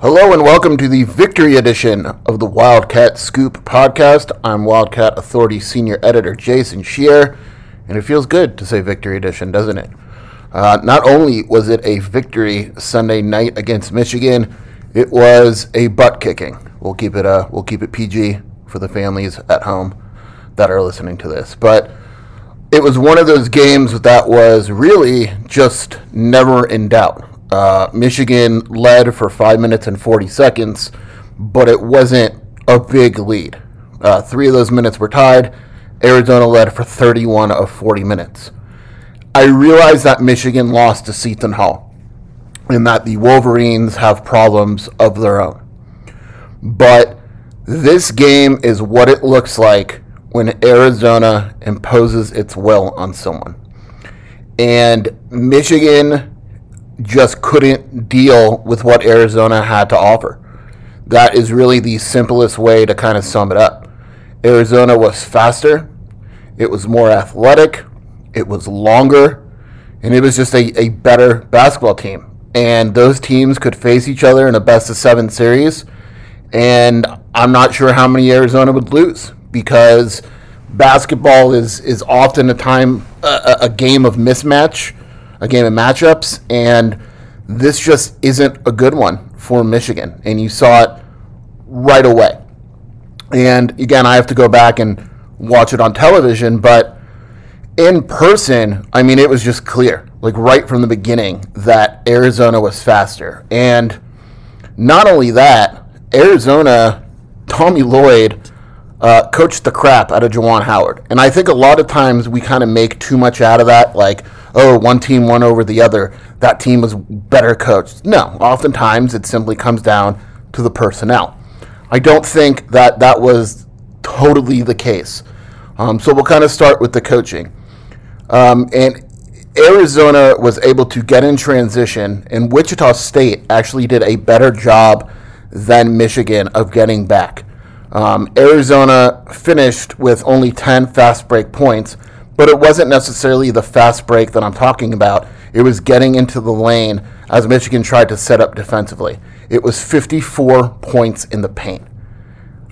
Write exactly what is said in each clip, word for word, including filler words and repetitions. Hello and welcome to the Victory Edition of the Wildcat Scoop podcast. I'm Wildcat Authority Senior Editor Jason Scheer, and it feels good to say Victory Edition, doesn't it? Uh, not only was it a victory Sunday night against Michigan, it was a butt kicking. We'll keep it uh, we'll keep it P G for the families at home that are listening to this. But it was one of those games that was really just never in doubt. Uh, Michigan led for five minutes and forty seconds, but it wasn't a big lead. Uh, three of those minutes were tied. Arizona led for thirty-one of forty minutes. I realize that Michigan lost to Seton Hall and that the Wolverines have problems of their own. But this game is what it looks like when Arizona imposes its will on someone. And Michigan just couldn't deal with what Arizona had to offer. That is really the simplest way to kind of sum it up. Arizona was faster, it was more athletic, it was longer, and it was just a, a better basketball team. And those teams could face each other in a best of seven series, and I'm not sure how many Arizona would lose, because basketball is, is often a time a, a game of mismatch, a game of matchups, and this just isn't a good one for Michigan, and you saw it right away. And again, I have to go back and watch it on television, but in person, I mean, it was just clear, like right from the beginning, that Arizona was faster. And not only that, Arizona, Tommy Lloyd uh, coached the crap out of Juwan Howard. And I think a lot of times we kind of make too much out of that, like, oh, one team won over the other, that team was better coached. No, oftentimes it simply comes down to the personnel. I don't think that that was totally the case. Um, so we'll kind of start with the coaching. Um, and Arizona was able to get in transition, and Wichita State actually did a better job than Michigan of getting back. Um, Arizona finished with only ten fast break points, but it wasn't necessarily the fast break that I'm talking about. It was getting into the lane as Michigan tried to set up defensively. It was fifty-four points in the paint.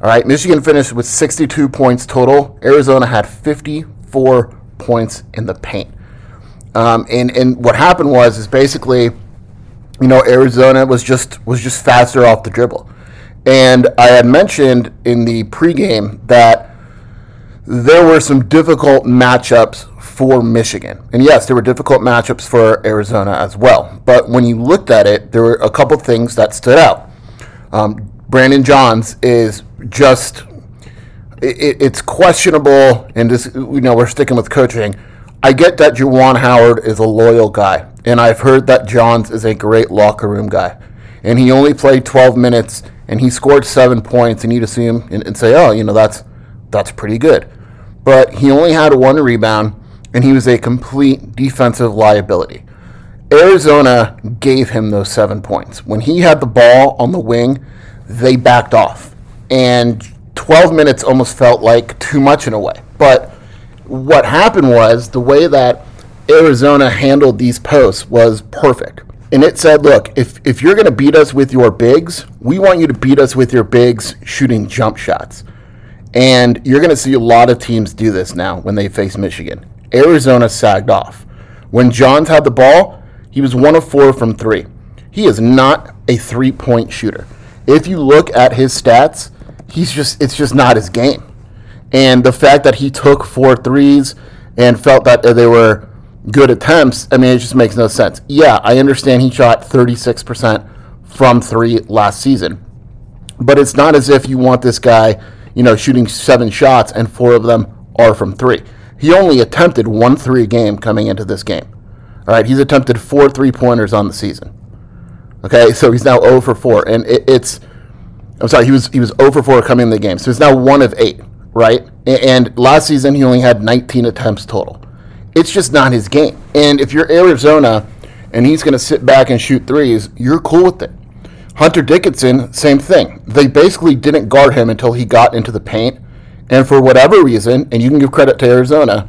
All right, Michigan finished with sixty-two points total. Arizona had fifty-four points in the paint. Um, and, and what happened was is basically, you know, Arizona was just was just faster off the dribble. And I had mentioned in the pregame that there were some difficult matchups for Michigan. And yes, there were difficult matchups for Arizona as well. But when you looked at it, there were a couple things that stood out. Um, Brandon Johns is just, it, it's questionable, and this, you know, we're sticking with coaching. I get that Juwan Howard is a loyal guy, and I've heard that Johns is a great locker room guy. And he only played twelve minutes, and he scored seven points, and you'd assume and, and say, oh, you know, that's that's pretty good. But he only had one rebound, and he was a complete defensive liability. Arizona gave him those seven points. When he had the ball on the wing, they backed off. And twelve minutes almost felt like too much in a way. But what happened was the way that Arizona handled these posts was perfect. And it said, look, if, if you're going to beat us with your bigs, we want you to beat us with your bigs shooting jump shots. And you're going to see a lot of teams do this now when they face Michigan. Arizona sagged off. When Johns had the ball, he was one of four from three. He is not a three-point shooter. If you look at his stats, he's just it's just not his game. And the fact that he took four threes and felt that they were good attempts, I mean, it just makes no sense. Yeah, I understand he shot thirty-six percent from three last season. But it's not as if you want this guy, you know, shooting seven shots and four of them are from three. He only attempted one three a game coming into this game. All right, he's attempted four three-pointers on the season. Okay, so he's now zero for four. And it, it's – I'm sorry, he was he was zero for four coming into the game. So he's now one of eight, right? And, and last season he only had nineteen attempts total. It's just not his game. And if you're Arizona and he's going to sit back and shoot threes, you're cool with it. Hunter Dickinson, same thing. They basically didn't guard him until he got into the paint. And for whatever reason, and you can give credit to Arizona,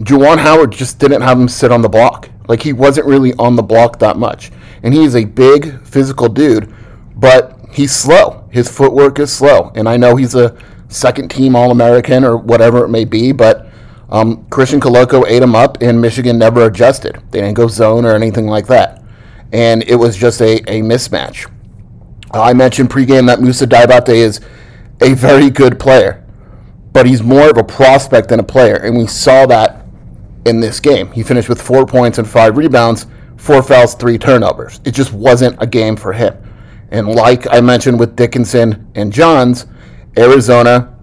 Juwan Howard just didn't have him sit on the block. Like, he wasn't really on the block that much. And he is a big, physical dude, but he's slow. His footwork is slow. And I know he's a second-team All-American or whatever it may be, but um, Christian Koloko ate him up, and Michigan never adjusted. They didn't go zone or anything like that. And it was just a, a mismatch. Uh, I mentioned pregame that Moussa Diabaté is a very good player, but he's more of a prospect than a player, and we saw that in this game. He finished with four points and five rebounds, four fouls, three turnovers. It just wasn't a game for him. And like I mentioned with Dickinson and Johns, Arizona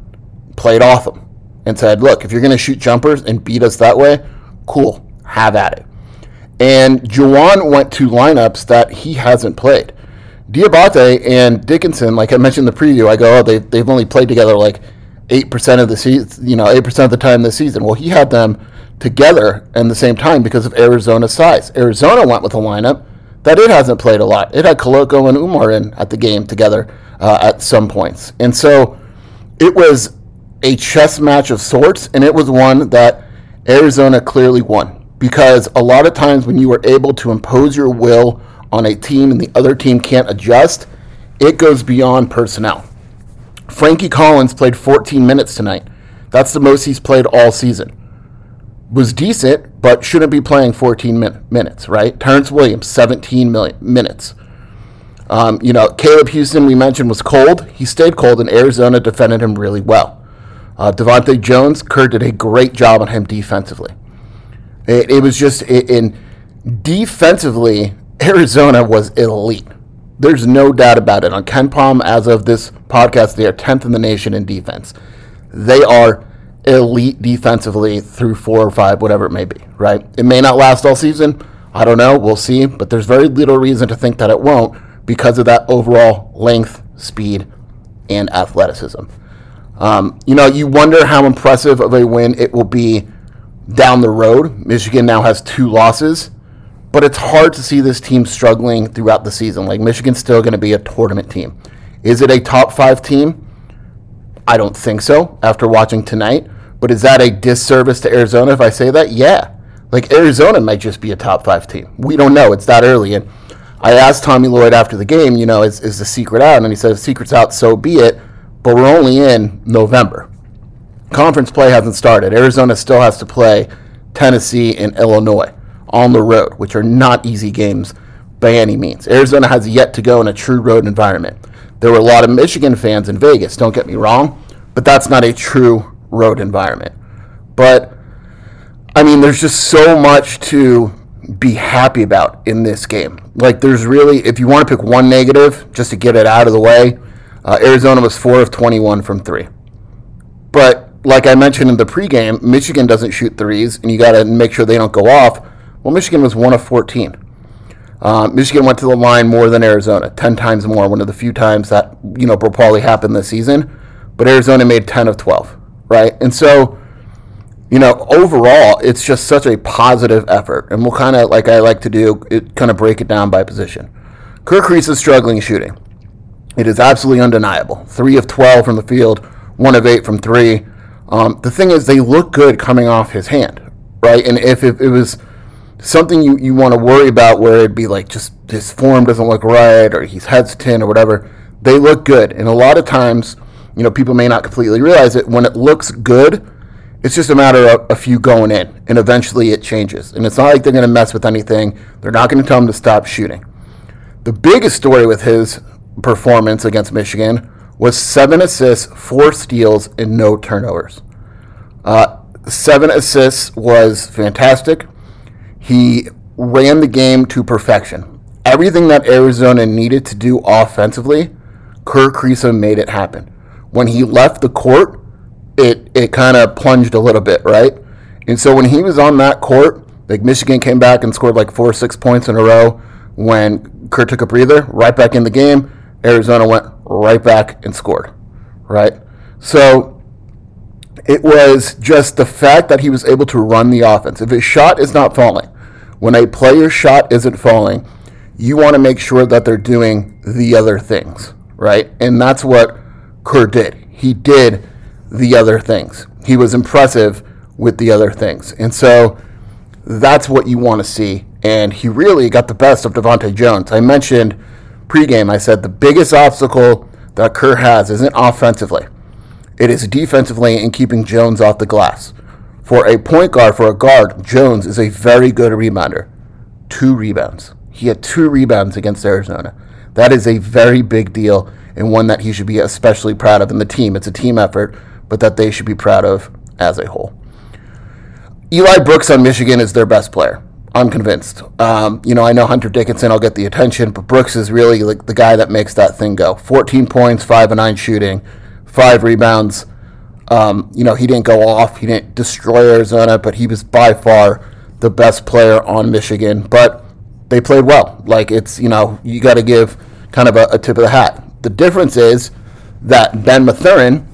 played off him and said, look, if you're going to shoot jumpers and beat us that way, cool, have at it. And Juwan went to lineups that he hasn't played. Diabaté and Dickinson, like I mentioned in the preview, I go, oh, they, they've only played together like eight percent of the season, you know, eight percent of the time this season. Well, he had them together in the same time because of Arizona's size. Arizona went with a lineup that it hasn't played a lot. It had Koloko and Umar in at the game together uh, at some points. And so it was a chess match of sorts, and it was one that Arizona clearly won because a lot of times when you are able to impose your will on a team and the other team can't adjust, it goes beyond personnel. Frankie Collins played fourteen minutes tonight. That's the most he's played all season. Was decent, but shouldn't be playing fourteen min- minutes, right? Terrence Williams, seventeen million minutes. Um, you know, Caleb Houstan, we mentioned, was cold. He stayed cold, and Arizona defended him really well. Uh, DeVante' Jones, Kerr did a great job on him defensively. It, it was just, it, in defensively, Arizona was elite. There's no doubt about it. On KenPom, as of this podcast, they are tenth in the nation in defense. They are elite defensively through four or five, whatever it may be, right? It may not last all season. I don't know. We'll see. But there's very little reason to think that it won't because of that overall length, speed, and athleticism. Um, you know, you wonder how impressive of a win it will be down the road. Michigan now has two losses. But it's hard to see this team struggling throughout the season. Like, Michigan's still going to be a tournament team. Is it a top five team? I don't think so after watching tonight. But is that a disservice to Arizona if I say that? Yeah. Like, Arizona might just be a top five team. We don't know. It's that early. And I asked Tommy Lloyd after the game, you know, is, is the secret out? And he said, if the secret's out, so be it. But we're only in November. Conference play hasn't started. Arizona still has to play Tennessee and Illinois on the road, which are not easy games by any means. Arizona has yet to go in a true road environment. There were a lot of Michigan fans in Vegas, don't get me wrong, but that's not a true road environment. But, I mean, there's just so much to be happy about in this game. Like, there's really, if you want to pick one negative, just to get it out of the way, uh, Arizona was four of twenty-one from three. But, like I mentioned in the pregame, Michigan doesn't shoot threes, and you got to make sure they don't go off. Well, Michigan was one of fourteen. Uh, Michigan went to the line more than Arizona, ten times more, one of the few times that, you know, will probably happen this season. But Arizona made ten of twelve, right? And so, you know, overall, it's just such a positive effort. And we'll kind of, like I like to do, it kind of break it down by position. Kerr Kriisa is struggling shooting. It is absolutely undeniable. three of twelve from the field, one of eight from three. Um, the thing is, they look good coming off his hand, right? And if, if it was something you, you want to worry about where it'd be like just his form doesn't look right or he's hesitant or whatever, they look good. And a lot of times, you know, people may not completely realize it. When it looks good, it's just a matter of a few going in, and eventually it changes. And it's not like they're going to mess with anything. They're not going to tell him to stop shooting. The biggest story with his performance against Michigan was seven assists, four steals, and no turnovers. Uh, seven assists was fantastic. He ran the game to perfection. Everything that Arizona needed to do offensively, Kerr Kriisa made it happen. When he left the court, it it kind of plunged a little bit, right? And so when he was on that court, like Michigan came back and scored like four or six points in a row. When Kerr took a breather, right back in the game, Arizona went right back and scored, right? So it was just the fact that he was able to run the offense. If his shot is not falling, when a player's shot isn't falling, you want to make sure that they're doing the other things, right? And that's what Kerr did. He did the other things. He was impressive with the other things. And so that's what you want to see. And he really got the best of DeVante' Jones. I mentioned pregame, I said the biggest obstacle that Kerr has isn't offensively. It is defensively in keeping Jones off the glass. For a point guard, for a guard, Jones is a very good rebounder. Two rebounds. He had two rebounds against Arizona. That is a very big deal and one that he should be especially proud of in the team. It's a team effort, but that they should be proud of as a whole. Eli Brooks on Michigan is their best player. I'm convinced. Um, you know, I know Hunter Dickinson will get the attention, but Brooks is really like the guy that makes that thing go. fourteen points, five and nine shooting, five rebounds. Um, you know, he didn't go off. He didn't destroy Arizona, but he was by far the best player on Michigan. But they played well. Like, it's, you know, you got to give kind of a, a tip of the hat. The difference is that Ben Mathurin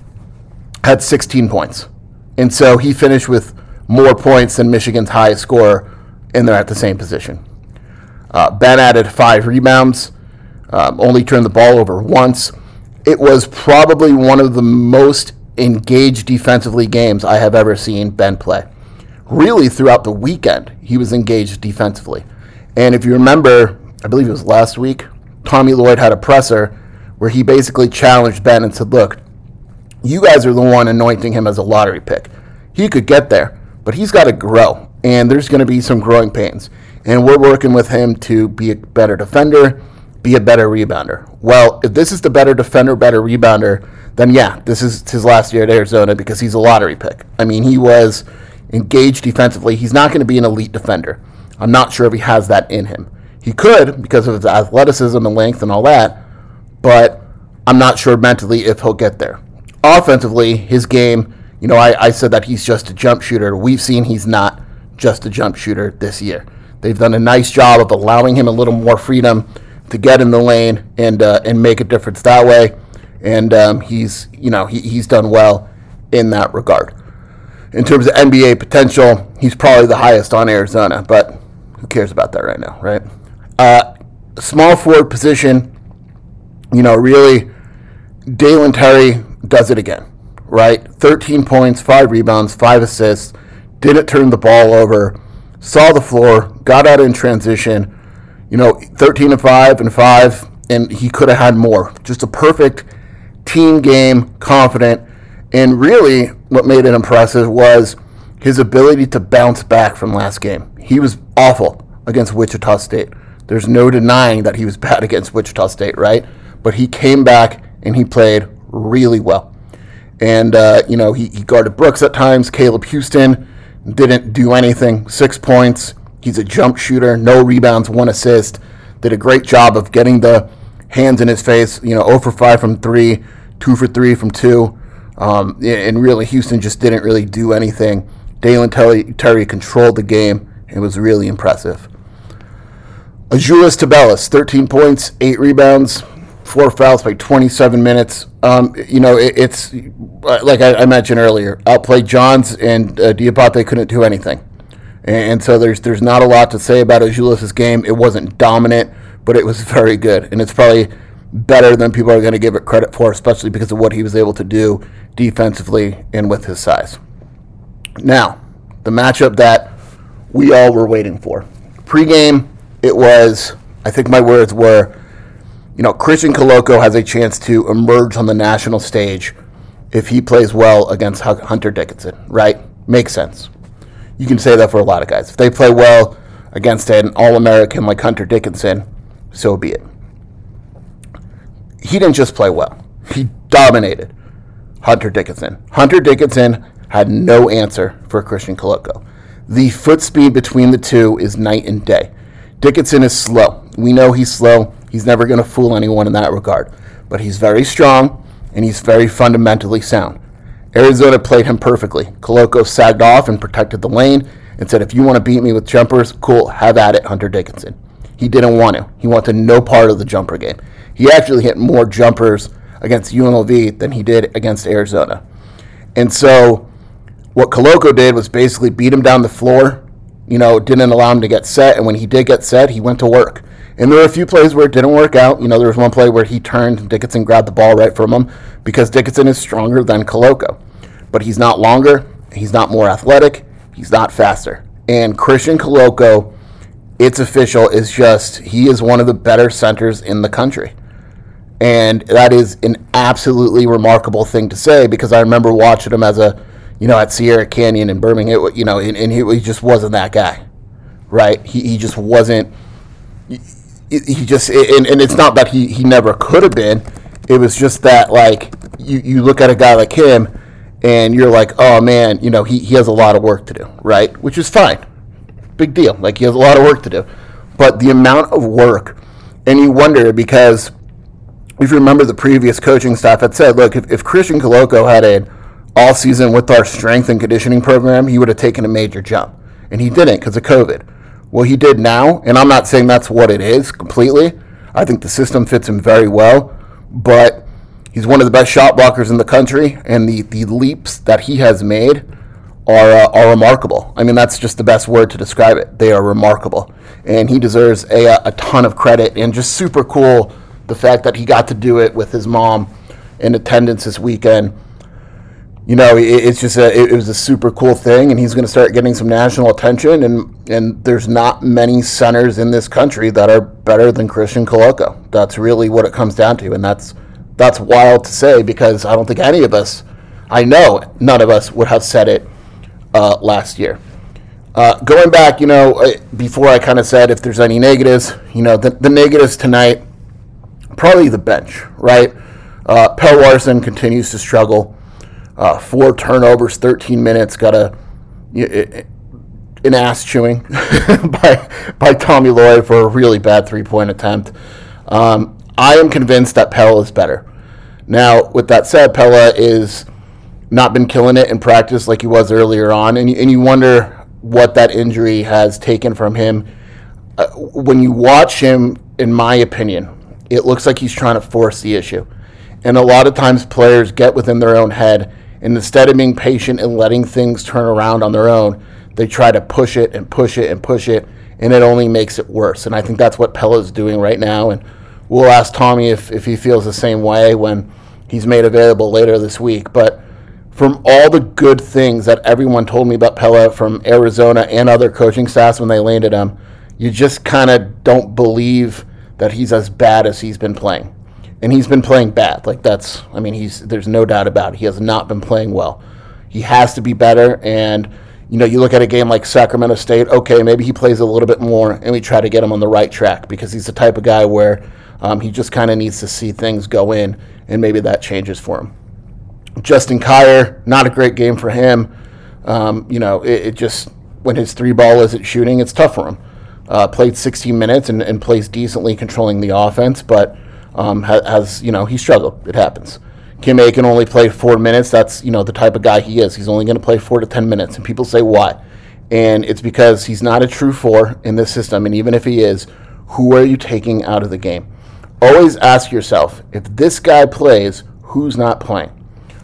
had sixteen points. And so he finished with more points than Michigan's highest scorer, and they're at the same position. Uh, Ben added five rebounds, um, only turned the ball over once. It was probably one of the most engaged defensively games I have ever seen Ben play. Really, throughout the weekend, he was engaged defensively. And if you remember, I believe it was last week, Tommy Lloyd had a presser where he basically challenged Ben and said, look, you guys are the one anointing him as a lottery pick. He could get there, but he's got to grow, and there's going to be some growing pains. And we're working with him to be a better defender, be a better rebounder. Well, if this is the better defender, better rebounder, then yeah, this is his last year at Arizona because he's a lottery pick. I mean, he was engaged defensively. He's not going to be an elite defender. I'm not sure if he has that in him. He could because of his athleticism and length and all that, but I'm not sure mentally if he'll get there. Offensively, his game, you know, I, I said that he's just a jump shooter. We've seen he's not just a jump shooter this year. They've done a nice job of allowing him a little more freedom to get in the lane and uh, and make a difference that way. And um, he's, you know, he, he's done well in that regard. In terms of N B A potential, he's probably the highest on Arizona, but who cares about that right now, right? Uh, small forward position, you know, really, Dalen Terry does it again, right? thirteen points, five rebounds, five assists, didn't turn the ball over, saw the floor, got out in transition, you know, thirteen and five and five, and he could have had more. Just a perfect team game, confident, and really what made it impressive was his ability to bounce back from last game. He was awful against Wichita State. There's no denying that he was bad against Wichita State, right? But he came back and he played really well. And, uh, you know, he, he guarded Brooks at times. Caleb Houstan didn't do anything. Six points. He's a jump shooter. No rebounds, one assist. Did a great job of getting the hands in his face. You know, zero for five from three, two for three from two. Um, and really, Houstan just didn't really do anything. Dalen Terry controlled the game. It was really impressive. Azuolas Tubelis, thirteen points, eight rebounds, four fouls by twenty-seven minutes. Um, you know, it, it's, like I, I mentioned earlier, outplayed Johns, and uh, Diabaté couldn't do anything. And, and so there's there's not a lot to say about Azuolas' game. It wasn't dominant, but it was very good. And it's probably better than people are going to give it credit for, especially because of what he was able to do defensively and with his size. Now, the matchup that we all were waiting for. Pre-game, it was, I think my words were, you know, Christian Koloko has a chance to emerge on the national stage if he plays well against Hunter Dickinson, right? Makes sense. You can say that for a lot of guys. If they play well against an All-American like Hunter Dickinson, so be it. He didn't just play well. He dominated Hunter Dickinson. Hunter Dickinson had no answer for Christian Koloko. The foot speed between the two is night and day. Dickinson is slow. We know he's slow. He's never going to fool anyone in that regard. But he's very strong, and he's very fundamentally sound. Arizona played him perfectly. Koloko sagged off and protected the lane and said, if you want to beat me with jumpers, cool, have at it, Hunter Dickinson. He didn't want to. He wanted no part of the jumper game. He actually hit more jumpers against U N L V than he did against Arizona. And so what Koloko did was basically beat him down the floor, you know, didn't allow him to get set, and when he did get set, he went to work. And there were a few plays where it didn't work out. You know, there was one play where he turned and Dickinson grabbed the ball right from him because Dickinson is stronger than Koloko. But he's not longer, he's not more athletic, he's not faster. And Christian Koloko, it's official, is just, he is one of the better centers in the country. And that is an absolutely remarkable thing to say because I remember watching him as a, you know, at Sierra Canyon in Birmingham, it, you know, and, and he, he just wasn't that guy, right? He, he just wasn't, he, he just, and, and it's not that he, he never could have been. It was just that, like, you, you look at a guy like him and you're like, oh, man, you know, he, he has a lot of work to do, right? Which is fine. Big deal. Like, he has a lot of work to do. But the amount of work, and you wonder because if you remember the previous coaching staff had said, look, if, if Christian Koloko had an all-season with our strength and conditioning program, he would have taken a major jump. And he didn't because of COVID. Well, he did now, and I'm not saying that's what it is completely. I think the system fits him very well, but he's one of the best shot blockers in the country, and the, the leaps that he has made are uh, are remarkable. I mean, that's just the best word to describe it. They are remarkable. And he deserves a, a ton of credit, and just super cool the fact that he got to do it with his mom in attendance this weekend. You know, it, it's just a, it, it was a super cool thing, and he's going to start getting some national attention. And, and there's not many centers in this country that are better than Christian Koloko. That's really what it comes down to, and that's that's wild to say because I don't think any of us, I know none of us would have said it uh, last year. Uh, going back, you know, before I kind of said if there's any negatives, you know, the, the negatives tonight, probably the bench, right? Uh, Pelle Larsson continues to struggle. Uh, four turnovers, thirteen minutes, got a, a an ass chewing by by Tommy Lloyd for a really bad three-point attempt. Um, I am convinced that Pelle is better. Now, with that said, Pelle is not been killing it in practice like he was earlier on, and you, and you wonder what that injury has taken from him. Uh, when you watch him, in my opinion, it looks like he's trying to force the issue. And a lot of times players get within their own head, and instead of being patient and letting things turn around on their own, they try to push it and push it and push it, and it only makes it worse. And I think that's what Pelle is doing right now. And we'll ask Tommy if, if he feels the same way when he's made available later this week. But from all the good things that everyone told me about Pelle from Arizona and other coaching staffs when they landed him, you just kind of don't believe that he's as bad as he's been playing. And he's been playing bad. Like, that's, I mean, he's, there's no doubt about it. He has not been playing well. He has to be better. And, you know, you look at a game like Sacramento State, okay, maybe he plays a little bit more, and we try to get him on the right track because he's the type of guy where um, he just kind of needs to see things go in, and maybe that changes for him. Justin Kerr, not a great game for him. Um, you know, it, it just, when his three ball isn't shooting, it's tough for him. Uh, played sixteen minutes and, and plays decently controlling the offense, but Um, has, you know, he struggled. It happens. Kim A can only play four minutes. That's, you know, the type of guy he is. He's only going to play four to ten minutes. And people say, why? And it's because he's not a true four in this system. And even if he is, who are you taking out of the game? Always ask yourself, if this guy plays, who's not playing?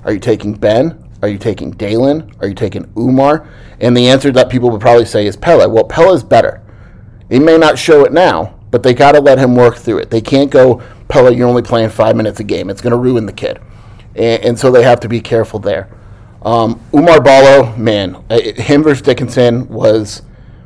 Are you taking Ben? Are you taking Dalen? Are you taking Umar? And the answer that people would probably say is Pelle. Well, Pelle is better. He may not show it now, but they got to let him work through it. They can't go, Pelle, you're only playing five minutes a game. It's going to ruin the kid. And, and so they have to be careful there. Um, Umar Balo, man, it, him versus Dickinson was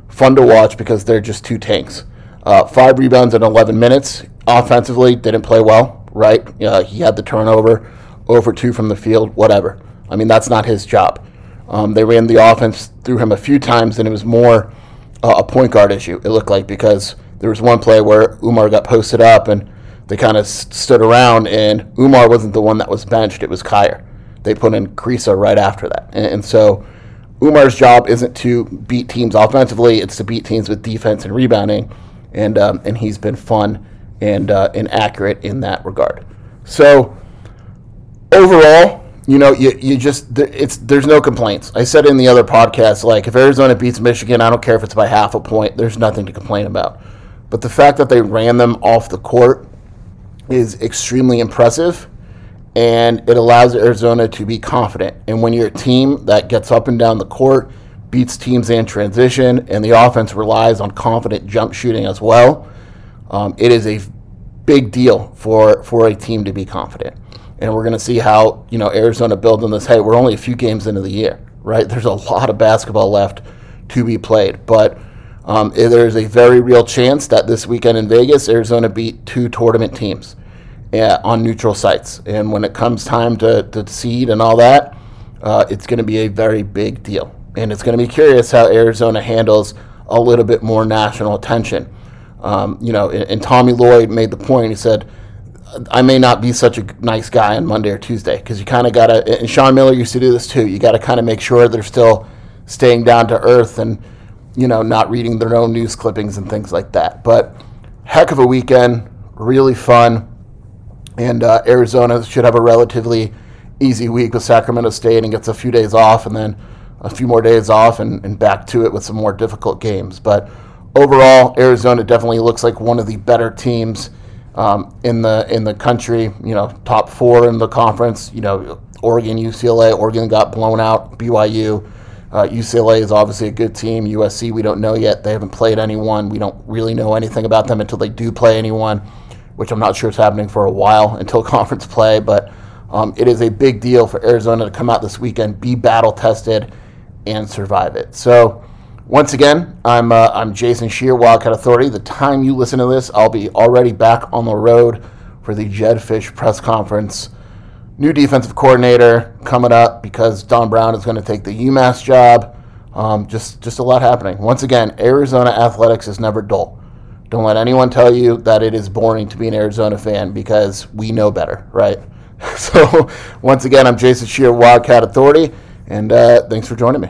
fun to watch because they're just two tanks. Uh, five rebounds in eleven minutes. Offensively, didn't play well, right? Uh, he had the turnover, oh for two from the field, whatever. I mean, that's not his job. Um, they ran the offense through him a few times, and it was more uh, a point guard issue, it looked like, because there was one play where Umar got posted up and they kind of st- stood around, and Umar wasn't the one that was benched. It was Kerr. They put in Kriisa right after that. And, and so Umar's job isn't to beat teams offensively. It's to beat teams with defense and rebounding, and um, and he's been fun and, uh, and accurate in that regard. So overall, you know, you you just it's there's no complaints. I said in the other podcast, like, if Arizona beats Michigan, I don't care if it's by half a point. There's nothing to complain about. But the fact that they ran them off the court is extremely impressive, and it allows Arizona to be confident. And when you're a team that gets up and down the court, beats teams in transition, and the offense relies on confident jump shooting as well, um, it is a big deal for, for a team to be confident. And we're going to see how, you know, Arizona builds on this. Hey, we're only a few games into the year, right? There's a lot of basketball left to be played. But um, there's a very real chance that this weekend in Vegas, Arizona beat two tournament teams uh, on neutral sites. And when it comes time to, to seed and all that, uh, it's going to be a very big deal. And it's going to be curious how Arizona handles a little bit more national attention. Um, you know, and, and Tommy Lloyd made the point. He said, I may not be such a nice guy on Monday or Tuesday, because you kind of got to, and Sean Miller used to do this too, you got to kind of make sure they're still staying down to earth and, you know, not reading their own news clippings and things like that. But heck of a weekend, really fun, and uh, Arizona should have a relatively easy week with Sacramento State and gets a few days off and then a few more days off and, and back to it with some more difficult games. But overall, Arizona definitely looks like one of the better teams Um, in the in the country, you know, top four in the conference. You know, Oregon, U C L A. Oregon got blown out. B Y U, uh, U C L A is obviously a good team. U S C, we don't know yet. They haven't played anyone. We don't really know anything about them until they do play anyone, which I'm not sure is happening for a while until conference play. But um, it is a big deal for Arizona to come out this weekend, be battle tested, and survive it. So. Once again, I'm uh, I'm Jason Scheer, Wildcat Authority. The time you listen to this, I'll be already back on the road for the Jedfish press conference. New defensive coordinator coming up because Don Brown is going to take the UMass job. Um, just, just a lot happening. Once again, Arizona athletics is never dull. Don't let anyone tell you that it is boring to be an Arizona fan, because we know better, right? So once again, I'm Jason Scheer, Wildcat Authority, and uh, thanks for joining me.